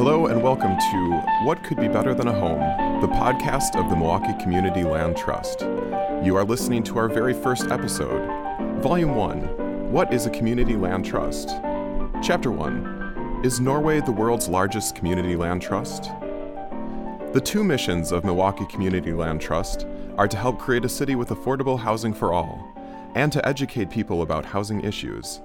Hello and welcome to What Could Be Better Than a Home, the podcast of the Milwaukee Community Land Trust. You are listening to our very first episode, Volume 1, What is a Community Land Trust? Chapter 1, Is Norway the world's largest community land trust? The two missions of Milwaukee Community Land Trust are to help create a city with affordable housing for all and to educate people about housing issues.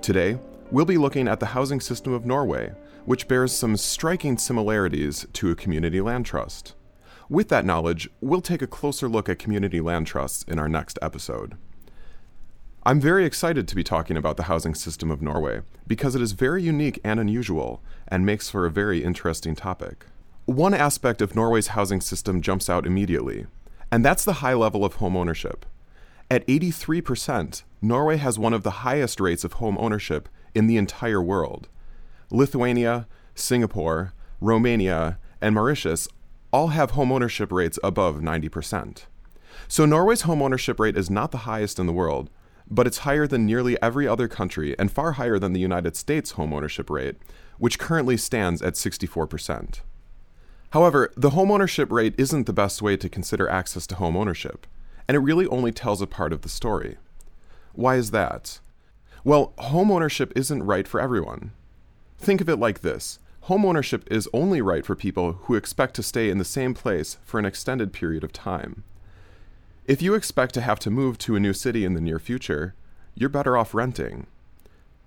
Today, we'll be looking at the housing system of Norway, which bears some striking similarities to a community land trust. With that knowledge, we'll take a closer look at community land trusts in our next episode. I'm very excited to be talking about the housing system of Norway because it is very unique and unusual and makes for a very interesting topic. One aspect of Norway's housing system jumps out immediately, and that's the high level of home ownership. At 83%, Norway has one of the highest rates of home ownership in the entire world. Lithuania, Singapore, Romania, and Mauritius all have homeownership rates above 90%. So Norway's homeownership rate is not the highest in the world, but it's higher than nearly every other country and far higher than the United States homeownership rate, which currently stands at 64%. However, the homeownership rate isn't the best way to consider access to homeownership, and it really only tells a part of the story. Why is that? Well, homeownership isn't right for everyone. Think of it like this. Homeownership is only right for people who expect to stay in the same place for an extended period of time. If you expect to have to move to a new city in the near future, you're better off renting.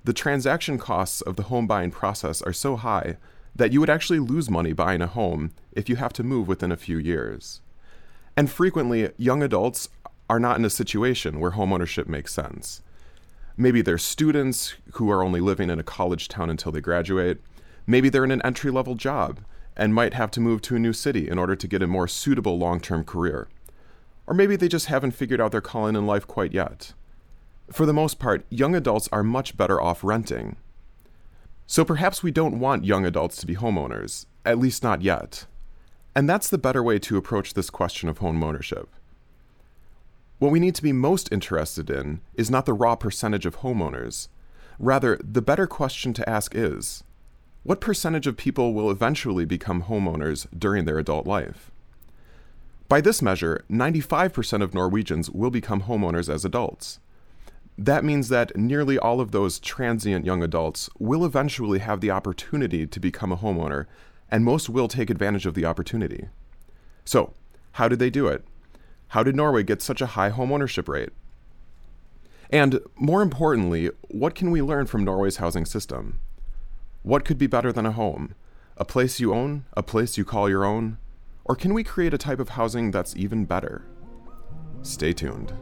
The transaction costs of the home buying process are so high that you would actually lose money buying a home if you have to move within a few years. And frequently, young adults are not in a situation where homeownership makes sense. Maybe they're students who are only living in a college town until they graduate. Maybe they're in an entry-level job and might have to move to a new city in order to get a more suitable long-term career. Or maybe they just haven't figured out their calling in life quite yet. For the most part, young adults are much better off renting. So perhaps we don't want young adults to be homeowners, at least not yet. And that's the better way to approach this question of homeownership. What we need to be most interested in is not the raw percentage of homeowners. Rather, the better question to ask is, what percentage of people will eventually become homeowners during their adult life? By this measure, 95% of Norwegians will become homeowners as adults. That means that nearly all of those transient young adults will eventually have the opportunity to become a homeowner, and most will take advantage of the opportunity. So, how did they do it? How did Norway get such a high homeownership rate? And more importantly, what can we learn from Norway's housing system? What could be better than a home? A place you own? A place you call your own? Or can we create a type of housing that's even better? Stay tuned.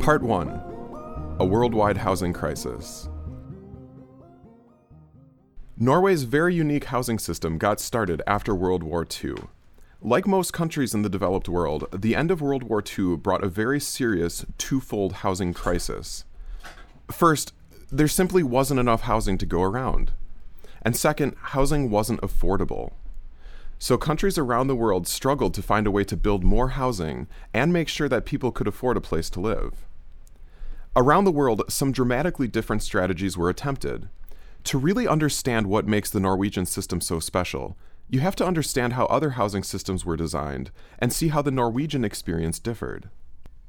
Part 1. A worldwide housing crisis. Norway's very unique housing system got started after World War II. Like most countries in the developed world, the end of World War II brought a very serious twofold housing crisis. First, there simply wasn't enough housing to go around. And second, housing wasn't affordable. So countries around the world struggled to find a way to build more housing and make sure that people could afford a place to live. Around the world, some dramatically different strategies were attempted. To really understand what makes the Norwegian system so special, you have to understand how other housing systems were designed and see how the Norwegian experience differed.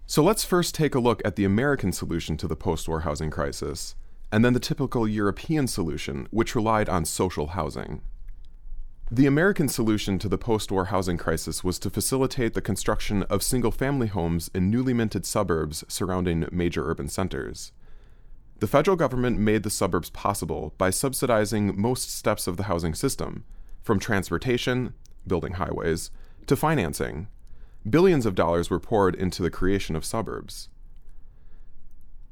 So let's first take a look at the American solution to the post-war housing crisis, and then the typical European solution, which relied on social housing. The American solution to the post-war housing crisis was to facilitate the construction of single-family homes in newly minted suburbs surrounding major urban centers. The federal government made the suburbs possible by subsidizing most steps of the housing system, from transportation, building highways, to financing. Billions of dollars were poured into the creation of suburbs.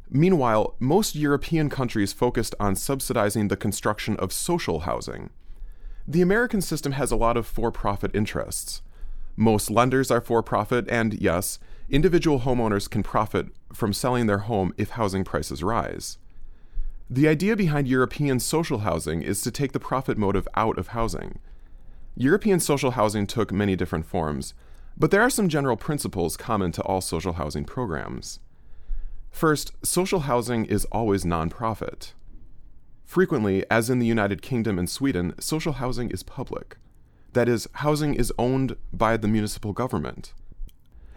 Meanwhile, most European countries focused on subsidizing the construction of social housing. The American system has a lot of for-profit interests. Most lenders are for-profit, and yes, individual homeowners can profit from selling their home if housing prices rise. The idea behind European social housing is to take the profit motive out of housing. European social housing took many different forms, But there are some general principles common to all social housing programs. First, social housing is always nonprofit. Frequently, as in the United Kingdom and Sweden, social housing is public. That is, housing is owned by the municipal government.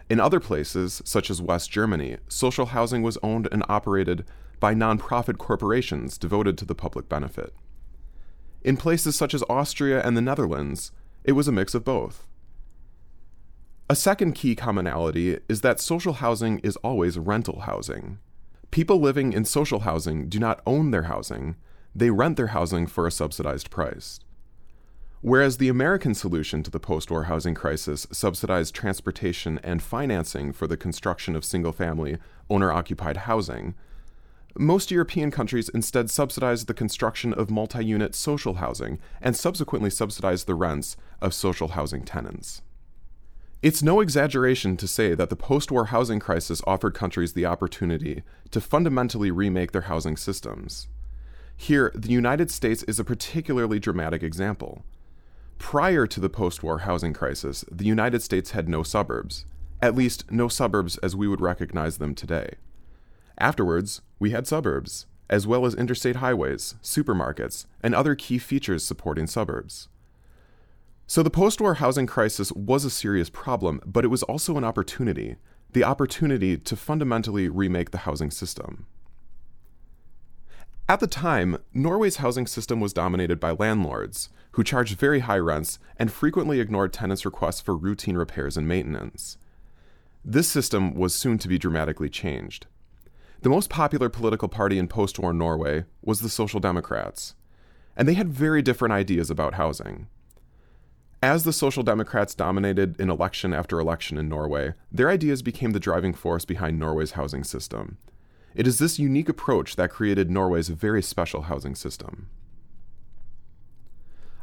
In other places, such as West Germany, social housing was owned and operated by nonprofit corporations devoted to the public benefit. In places such as Austria and the Netherlands, it was a mix of both. A second key commonality is that social housing is always rental housing. People living in social housing do not own their housing, they rent their housing for a subsidized price. Whereas the American solution to the post-war housing crisis subsidized transportation and financing for the construction of single-family, owner-occupied housing, most European countries instead subsidized the construction of multi-unit social housing and subsequently subsidized the rents of social housing tenants. It's no exaggeration to say that the post-war housing crisis offered countries the opportunity to fundamentally remake their housing systems. Here, the United States is a particularly dramatic example. Prior to the post-war housing crisis, the United States had no suburbs, at least no suburbs as we would recognize them today. Afterwards, we had suburbs, as well as interstate highways, supermarkets, and other key features supporting suburbs. So the post-war housing crisis was a serious problem, but it was also an opportunity, the opportunity to fundamentally remake the housing system. At the time, Norway's housing system was dominated by landlords, who charged very high rents and frequently ignored tenants' requests for routine repairs and maintenance. This system was soon to be dramatically changed. The most popular political party in post-war Norway was the Social Democrats, and they had very different ideas about housing. As the Social Democrats dominated in election after election in Norway, their ideas became the driving force behind Norway's housing system. It is this unique approach that created Norway's very special housing system.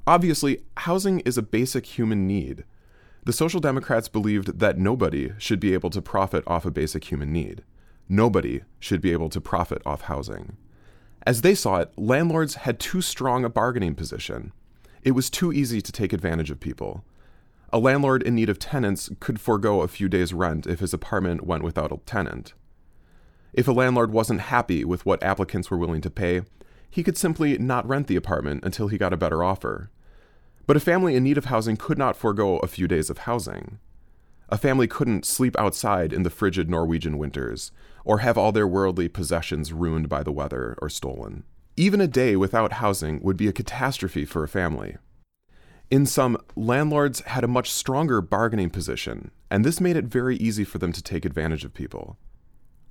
Obviously, housing is a basic human need. The Social Democrats believed that nobody should be able to profit off a basic human need. Nobody should be able to profit off housing. As they saw it, landlords had too strong a bargaining position. It was too easy to take advantage of people. A landlord in need of tenants could forego a few days' rent if his apartment went without a tenant. If a landlord wasn't happy with what applicants were willing to pay, he could simply not rent the apartment until he got a better offer. But a family in need of housing could not forego a few days of housing. A family couldn't sleep outside in the frigid Norwegian winters, or have all their worldly possessions ruined by the weather or stolen. Even a day without housing would be a catastrophe for a family. In sum, landlords had a much stronger bargaining position, and this made it very easy for them to take advantage of people.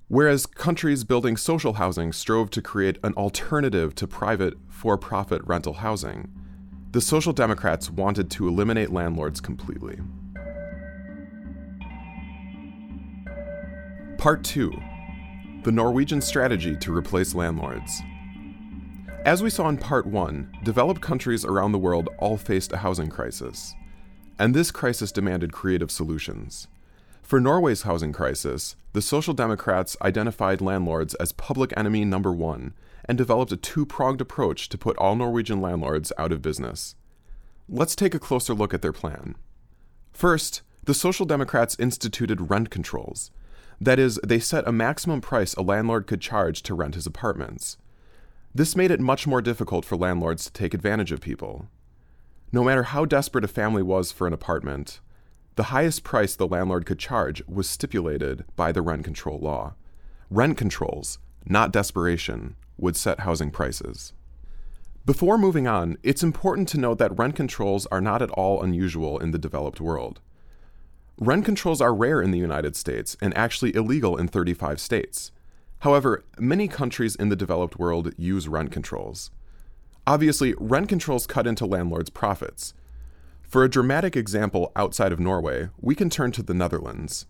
Whereas countries building social housing strove to create an alternative to private, for-profit rental housing, the Social Democrats wanted to eliminate landlords completely. Part 2: The Norwegian Strategy to Replace Landlords. As we saw in Part 1, developed countries around the world all faced a housing crisis, and this crisis demanded creative solutions. For Norway's housing crisis, the Social Democrats identified landlords as public enemy number one and developed a two-pronged approach to put all Norwegian landlords out of business. Let's take a closer look at their plan. First, the Social Democrats instituted rent controls. That is, they set a maximum price a landlord could charge to rent his apartments. This made it much more difficult for landlords to take advantage of people. No matter how desperate a family was for an apartment, the highest price the landlord could charge was stipulated by the rent control law. Rent controls, not desperation, would set housing prices. Before moving on, it's important to note that rent controls are not at all unusual in the developed world. Rent controls are rare in the United States and actually illegal in 35 states. However, many countries in the developed world use rent controls. Obviously, rent controls cut into landlords' profits. For a dramatic example outside of Norway, we can turn to the Netherlands.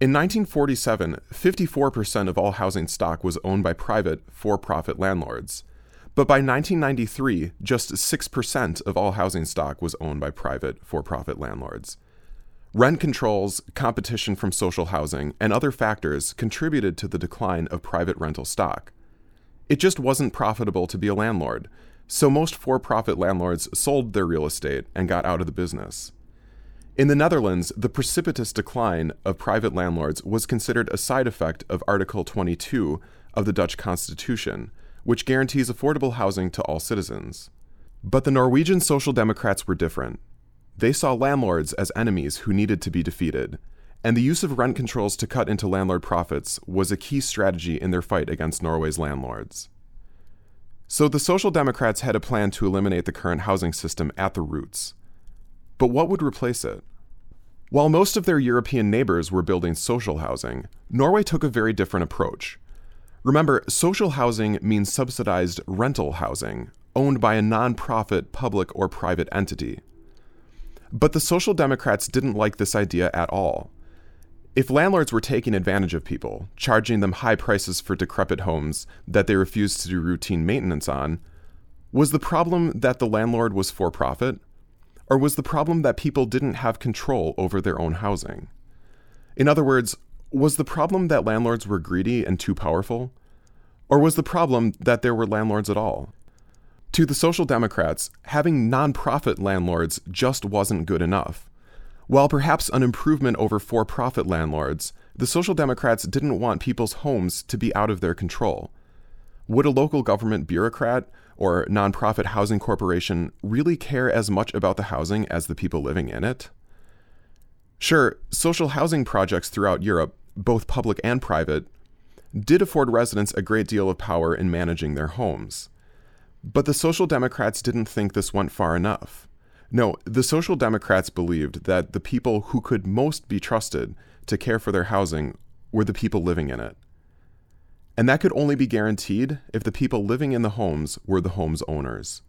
In 1947, 54% of all housing stock was owned by private, for-profit landlords. But by 1993, just 6% of all housing stock was owned by private, for-profit landlords. Rent controls, competition from social housing, and other factors contributed to the decline of private rental stock. It just wasn't profitable to be a landlord, so most for-profit landlords sold their real estate and got out of the business. In the Netherlands, the precipitous decline of private landlords was considered a side effect of Article 22 of the Dutch Constitution, which guarantees affordable housing to all citizens. But the Norwegian Social Democrats were different. They saw landlords as enemies who needed to be defeated, and the use of rent controls to cut into landlord profits was a key strategy in their fight against Norway's landlords. So the Social Democrats had a plan to eliminate the current housing system at the roots. But what would replace it? While most of their European neighbors were building social housing, Norway took a very different approach. Remember, social housing means subsidized rental housing, owned by a non-profit, public, or private entity. But the Social Democrats didn't like this idea at all. If landlords were taking advantage of people, charging them high prices for decrepit homes that they refused to do routine maintenance on, was the problem that the landlord was for profit? Or was the problem that people didn't have control over their own housing? In other words, was the problem that landlords were greedy and too powerful? Or was the problem that there were landlords at all? To the Social Democrats, having non-profit landlords just wasn't good enough. While perhaps an improvement over for-profit landlords, the Social Democrats didn't want people's homes to be out of their control. Would a local government bureaucrat or nonprofit housing corporation really care as much about the housing as the people living in it? Sure, social housing projects throughout Europe, both public and private, did afford residents a great deal of power in managing their homes. But the Social Democrats didn't think this went far enough. No, the Social Democrats believed that the people who could most be trusted to care for their housing were the people living in it. And that could only be guaranteed if the people living in the homes were the home's owners.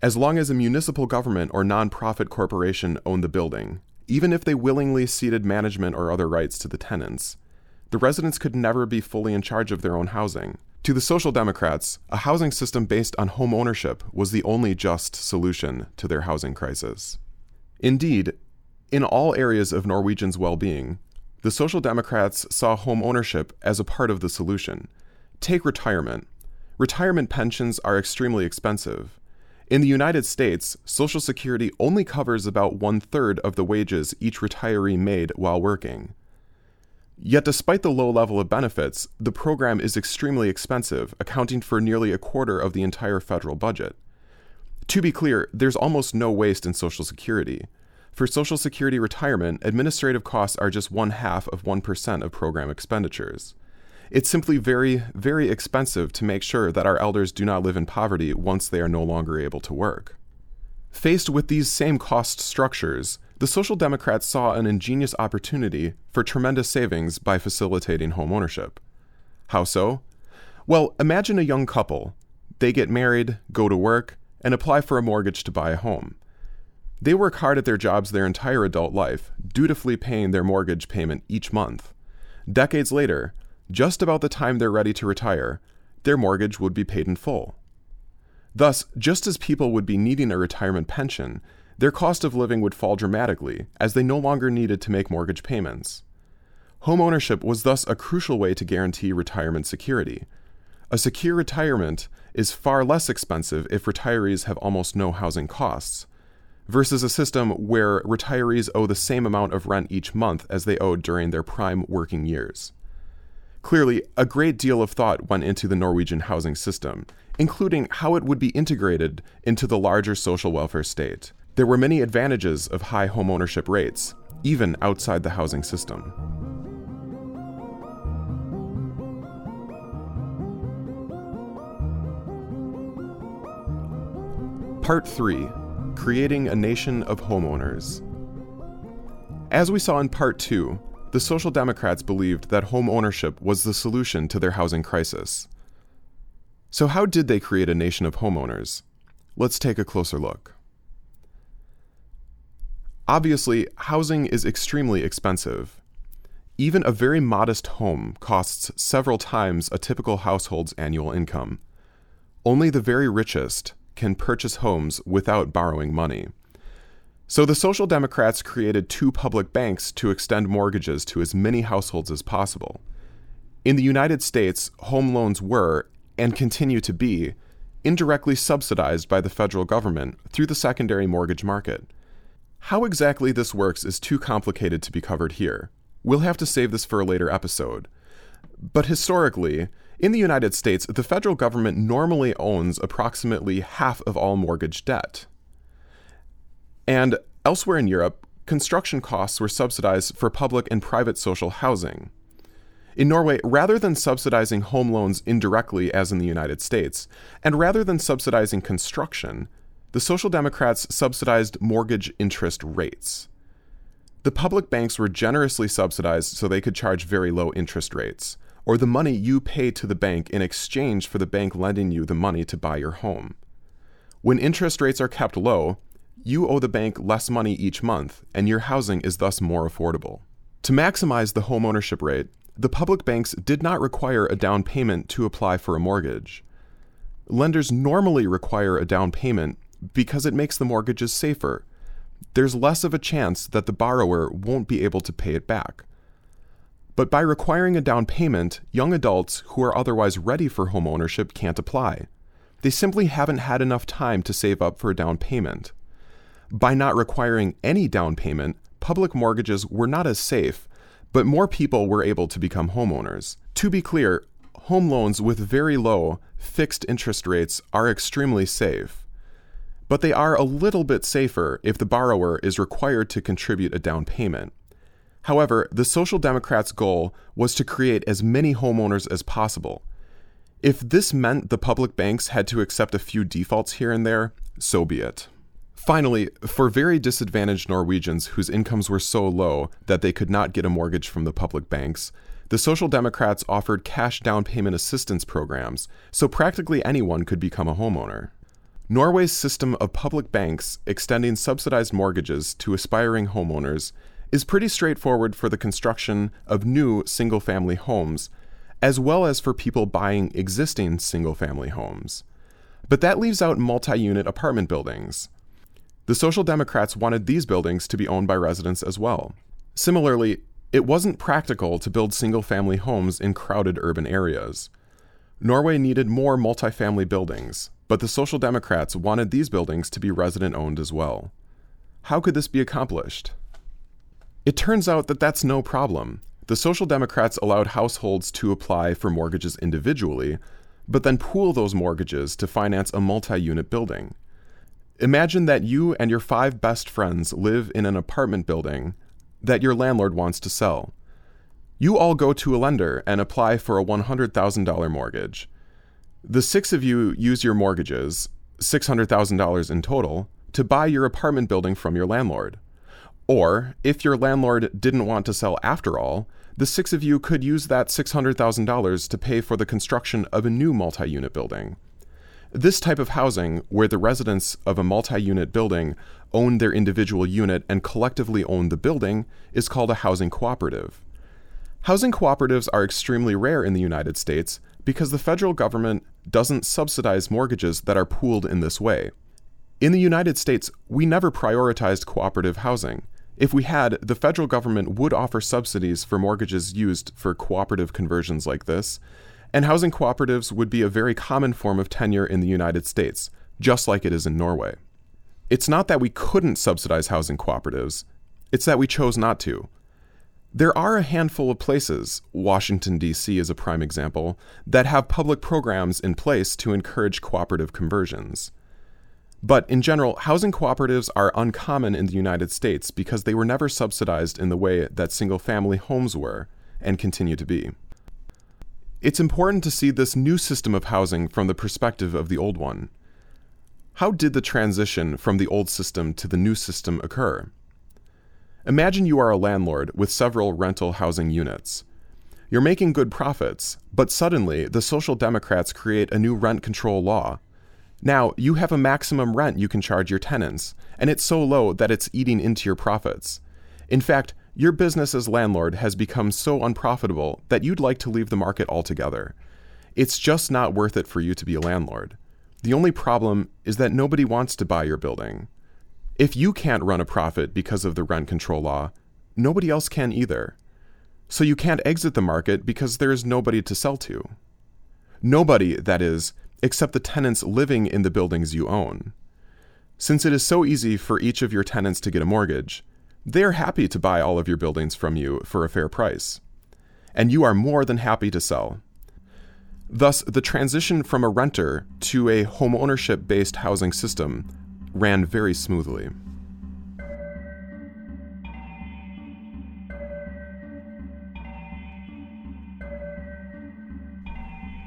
As long as a municipal government or non-profit corporation owned the building, even if they willingly ceded management or other rights to the tenants, the residents could never be fully in charge of their own housing. To the Social Democrats, a housing system based on home ownership was the only just solution to their housing crisis. Indeed, in all areas of Norwegians' well-being, the Social Democrats saw home ownership as a part of the solution. Take retirement. Retirement pensions are extremely expensive. In the United States, Social Security only covers about 1/3 of the wages each retiree made while working. Yet despite the low level of benefits, the program is extremely expensive, accounting for nearly 1/4 of the entire federal budget. To be clear, there's almost no waste in Social Security. For Social Security retirement, administrative costs are just 1/2 of 1% of program expenditures. It's simply very, very expensive to make sure that our elders do not live in poverty once they are no longer able to work. Faced with these same cost structures, the Social Democrats saw an ingenious opportunity for tremendous savings by facilitating home ownership. How so? Well, imagine a young couple. They get married, go to work, and apply for a mortgage to buy a home. They work hard at their jobs their entire adult life, dutifully paying their mortgage payment each month. Decades later, just about the time they're ready to retire, their mortgage would be paid in full. Thus, just as people would be needing a retirement pension, their cost of living would fall dramatically, as they no longer needed to make mortgage payments. Homeownership was thus a crucial way to guarantee retirement security. A secure retirement is far less expensive if retirees have almost no housing costs, versus a system where retirees owe the same amount of rent each month as they owed during their prime working years. Clearly, a great deal of thought went into the Norwegian housing system, including how it would be integrated into the larger social welfare state. There were many advantages of high homeownership rates, even outside the housing system. Part 3: Creating a Nation of Homeowners. As we saw in Part 2, the Social Democrats believed that home ownership was the solution to their housing crisis. So how did they create a nation of homeowners? Let's take a closer look. Obviously, housing is extremely expensive. Even a very modest home costs several times a typical household's annual income. Only the very richest can purchase homes without borrowing money. So the Social Democrats created two public banks to extend mortgages to as many households as possible. In the United States, home loans were, and continue to be, indirectly subsidized by the federal government through the secondary mortgage market. How exactly this works is too complicated to be covered here. We'll have to save this for a later episode. But historically, in the United States, the federal government normally owns approximately half of all mortgage debt. And elsewhere in Europe, construction costs were subsidized for public and private social housing. In Norway, rather than subsidizing home loans indirectly as in the United States, and rather than subsidizing construction, the Social Democrats subsidized mortgage interest rates. The public banks were generously subsidized so they could charge very low interest rates, or the money you pay to the bank in exchange for the bank lending you the money to buy your home. When interest rates are kept low, you owe the bank less money each month, and your housing is thus more affordable. To maximize the homeownership rate, the public banks did not require a down payment to apply for a mortgage. Lenders normally require a down payment because it makes the mortgages safer. There's less of a chance that the borrower won't be able to pay it back. But by requiring a down payment, young adults who are otherwise ready for homeownership can't apply. They simply haven't had enough time to save up for a down payment. By not requiring any down payment, public mortgages were not as safe, but more people were able to become homeowners. To be clear, home loans with very low, fixed interest rates are extremely safe. But they are a little bit safer if the borrower is required to contribute a down payment. However, the Social Democrats' goal was to create as many homeowners as possible. If this meant the public banks had to accept a few defaults here and there, so be it. Finally, for very disadvantaged Norwegians whose incomes were so low that they could not get a mortgage from the public banks, the Social Democrats offered cash down payment assistance programs, so practically anyone could become a homeowner. Norway's system of public banks extending subsidized mortgages to aspiring homeowners is pretty straightforward for the construction of new single-family homes, as well as for people buying existing single-family homes. But that leaves out multi-unit apartment buildings. The Social Democrats wanted these buildings to be owned by residents as well. Similarly, it wasn't practical to build single-family homes in crowded urban areas. Norway needed more multifamily buildings, but the Social Democrats wanted these buildings to be resident-owned as well. How could this be accomplished? It turns out that that's no problem. The Social Democrats allowed households to apply for mortgages individually, but then pool those mortgages to finance a multi-unit building. Imagine that you and your 5 best friends live in an apartment building that your landlord wants to sell. You all go to a lender and apply for a $100,000 mortgage. The 6 of you use your mortgages, $600,000 in total, to buy your apartment building from your landlord. Or, if your landlord didn't want to sell after all, the 6 of you could use that $600,000 to pay for the construction of a new multi-unit building. This type of housing, where the residents of a multi-unit building own their individual unit and collectively own the building, is called a housing cooperative. Housing cooperatives are extremely rare in the United States, because the federal government doesn't subsidize mortgages that are pooled in this way. In the United States, we never prioritized cooperative housing. If we had, the federal government would offer subsidies for mortgages used for cooperative conversions like this, and housing cooperatives would be a very common form of tenure in the United States, just like it is in Norway. It's not that we couldn't subsidize housing cooperatives, it's that we chose not to. There are a handful of places, Washington, D.C. is a prime example, that have public programs in place to encourage cooperative conversions. But in general, housing cooperatives are uncommon in the United States because they were never subsidized in the way that single-family homes were, and continue to be. It's important to see this new system of housing from the perspective of the old one. How did the transition from the old system to the new system occur? Imagine you are a landlord with several rental housing units. You're making good profits, but suddenly the Social Democrats create a new rent control law. Now you have a maximum rent you can charge your tenants, and it's so low that it's eating into your profits. In fact, your business as landlord has become so unprofitable that you'd like to leave the market altogether. It's just not worth it for you to be a landlord. The only problem is that nobody wants to buy your building. If you can't run a profit because of the rent control law, nobody else can either. So you can't exit the market because there is nobody to sell to. Nobody, that is, except the tenants living in the buildings you own. Since it is so easy for each of your tenants to get a mortgage, they are happy to buy all of your buildings from you for a fair price, and you are more than happy to sell. Thus, the transition from a renter to a homeownership-based housing system ran very smoothly.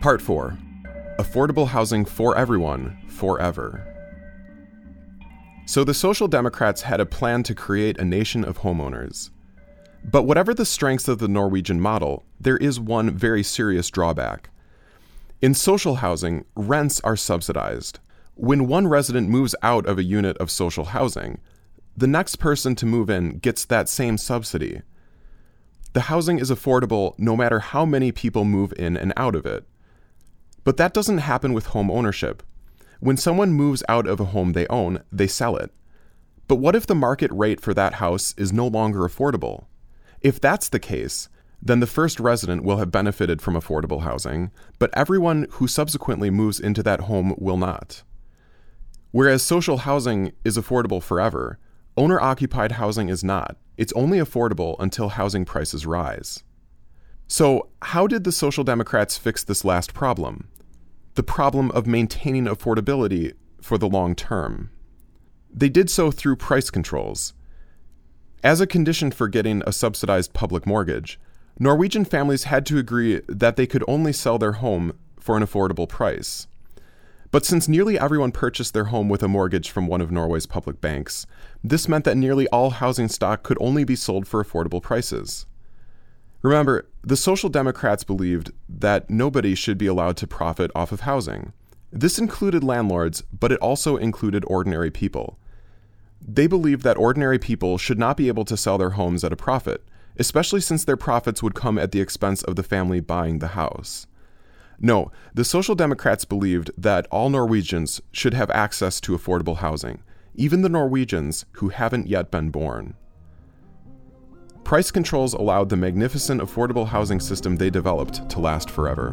Part 4. Affordable housing for everyone, forever. So the Social Democrats had a plan to create a nation of homeowners. But whatever the strengths of the Norwegian model, there is one very serious drawback. In social housing, rents are subsidized. When one resident moves out of a unit of social housing, the next person to move in gets that same subsidy. The housing is affordable no matter how many people move in and out of it. But that doesn't happen with home ownership. When someone moves out of a home they own, they sell it. But what if the market rate for that house is no longer affordable? If that's the case, then the first resident will have benefited from affordable housing, but everyone who subsequently moves into that home will not. Whereas social housing is affordable forever, owner-occupied housing is not. It's only affordable until housing prices rise. So, how did the Social Democrats fix this last problem? The problem of maintaining affordability for the long term. They did so through price controls. As a condition for getting a subsidized public mortgage, Norwegian families had to agree that they could only sell their home for an affordable price. But since nearly everyone purchased their home with a mortgage from one of Norway's public banks, this meant that nearly all housing stock could only be sold for affordable prices. Remember, the Social Democrats believed that nobody should be allowed to profit off of housing. This included landlords, but it also included ordinary people. They believed that ordinary people should not be able to sell their homes at a profit, especially since their profits would come at the expense of the family buying the house. No, the Social Democrats believed that all Norwegians should have access to affordable housing, even the Norwegians who haven't yet been born. Price controls allowed the magnificent affordable housing system they developed to last forever.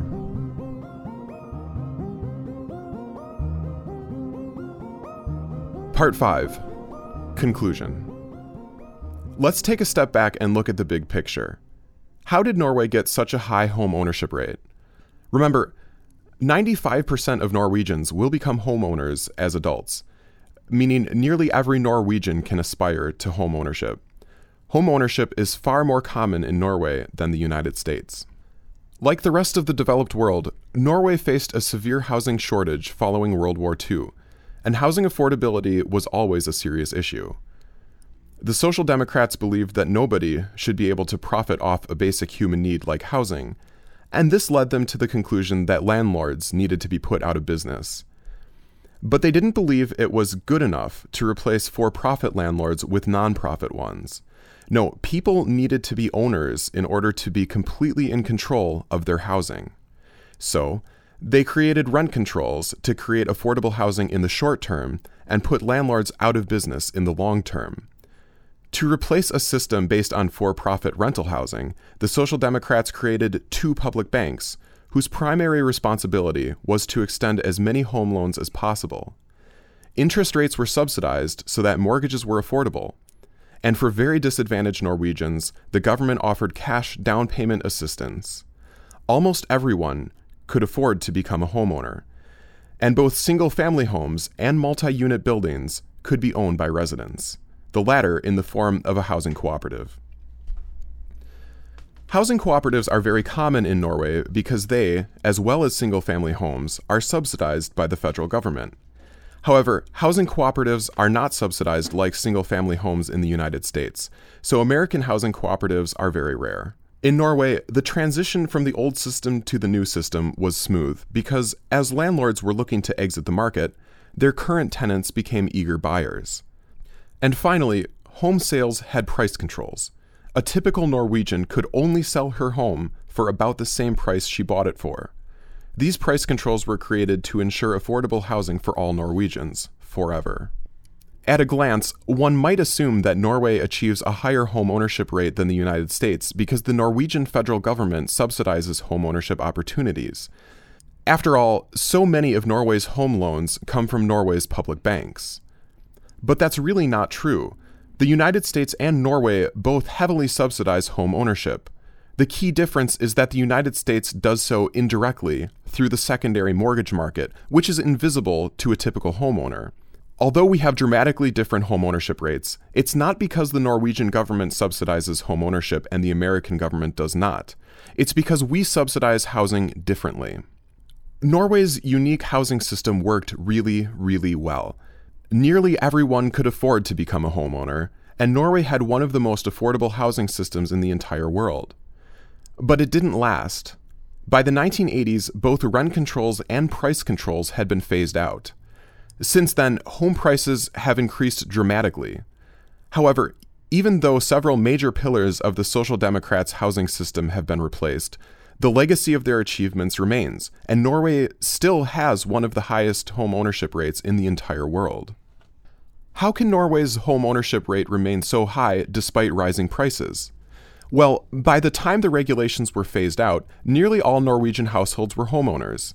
Part 5. Conclusion. Let's take a step back and look at the big picture. How did Norway get such a high home ownership rate? Remember, 95% of Norwegians will become homeowners as adults, meaning nearly every Norwegian can aspire to home ownership. Homeownership is far more common in Norway than the United States. Like the rest of the developed world, Norway faced a severe housing shortage following World War II, and housing affordability was always a serious issue. The Social Democrats believed that nobody should be able to profit off a basic human need like housing, and this led them to the conclusion that landlords needed to be put out of business. But they didn't believe it was good enough to replace for-profit landlords with non-profit ones. No, people needed to be owners in order to be completely in control of their housing. So, they created rent controls to create affordable housing in the short term and put landlords out of business in the long term. To replace a system based on for-profit rental housing, the Social Democrats created two public banks, whose primary responsibility was to extend as many home loans as possible. Interest rates were subsidized so that mortgages were affordable. And for very disadvantaged Norwegians, the government offered cash down payment assistance. Almost everyone could afford to become a homeowner, and both single-family homes and multi-unit buildings could be owned by residents, the latter in the form of a housing cooperative. Housing cooperatives are very common in Norway because they, as well as single-family homes, are subsidized by the federal government. However, housing cooperatives are not subsidized like single-family homes in the United States, so American housing cooperatives are very rare. In Norway, the transition from the old system to the new system was smooth because, as landlords were looking to exit the market, their current tenants became eager buyers. And finally, home sales had price controls. A typical Norwegian could only sell her home for about the same price she bought it for. These price controls were created to ensure affordable housing for all Norwegians, forever. At a glance, one might assume that Norway achieves a higher home ownership rate than the United States because the Norwegian federal government subsidizes home ownership opportunities. After all, so many of Norway's home loans come from Norway's public banks. But that's really not true. The United States and Norway both heavily subsidize home ownership. The key difference is that the United States does so indirectly through the secondary mortgage market, which is invisible to a typical homeowner. Although we have dramatically different home ownership rates, it's not because the Norwegian government subsidizes home ownership and the American government does not. It's because we subsidize housing differently. Norway's unique housing system worked really, really well. Nearly everyone could afford to become a homeowner, and Norway had one of the most affordable housing systems in the entire world. But it didn't last. By the 1980s, both rent controls and price controls had been phased out. Since then, home prices have increased dramatically. However, even though several major pillars of the Social Democrats' housing system have been replaced, the legacy of their achievements remains, and Norway still has one of the highest home ownership rates in the entire world. How can Norway's home ownership rate remain so high despite rising prices? Well, by the time the regulations were phased out, nearly all Norwegian households were homeowners.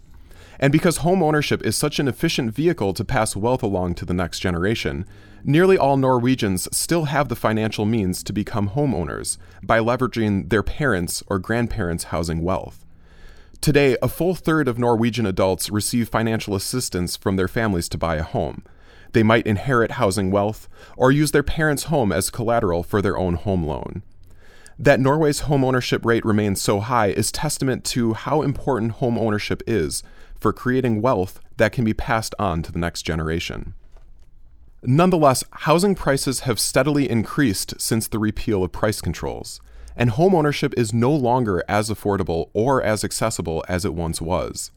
And because home ownership is such an efficient vehicle to pass wealth along to the next generation, nearly all Norwegians still have the financial means to become homeowners by leveraging their parents' or grandparents' housing wealth. Today, a full third of Norwegian adults receive financial assistance from their families to buy a home. They might inherit housing wealth or use their parents' home as collateral for their own home loan. That Norway's home ownership rate remains so high is testament to how important home ownership is for creating wealth that can be passed on to the next generation. Nonetheless, housing prices have steadily increased since the repeal of price controls, and home ownership is no longer as affordable or as accessible as it once was.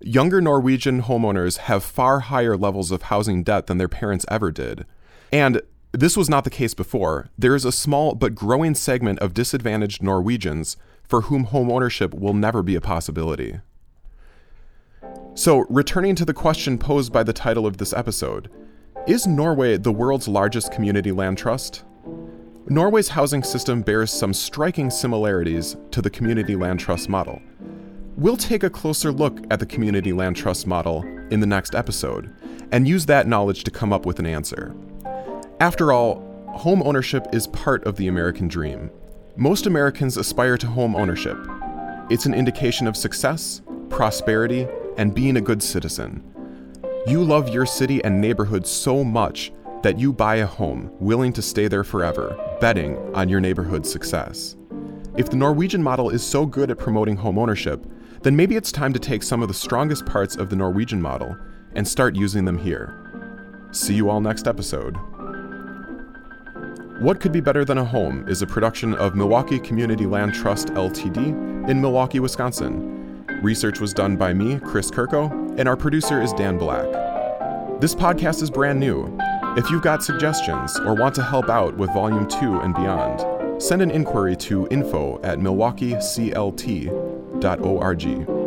Younger Norwegian homeowners have far higher levels of housing debt than their parents ever did, and this was not the case before. There is a small but growing segment of disadvantaged Norwegians for whom home ownership will never be a possibility. So, returning to the question posed by the title of this episode, is Norway the world's largest community land trust? Norway's housing system bears some striking similarities to the community land trust model. We'll take a closer look at the community land trust model in the next episode and use that knowledge to come up with an answer. After all, home ownership is part of the American dream. Most Americans aspire to home ownership. It's an indication of success, prosperity, and being a good citizen. You love your city and neighborhood so much that you buy a home, willing to stay there forever, betting on your neighborhood's success. If the Norwegian model is so good at promoting home ownership, then maybe it's time to take some of the strongest parts of the Norwegian model and start using them here. See you all next episode. What Could Be Better Than a Home is a production of Milwaukee Community Land Trust LTD in Milwaukee, Wisconsin. Research was done by me, Chris Kirko, and our producer is Dan Black. This podcast is brand new. If you've got suggestions or want to help out with Volume 2 and beyond, send an inquiry to info@milwaukeeclt.org.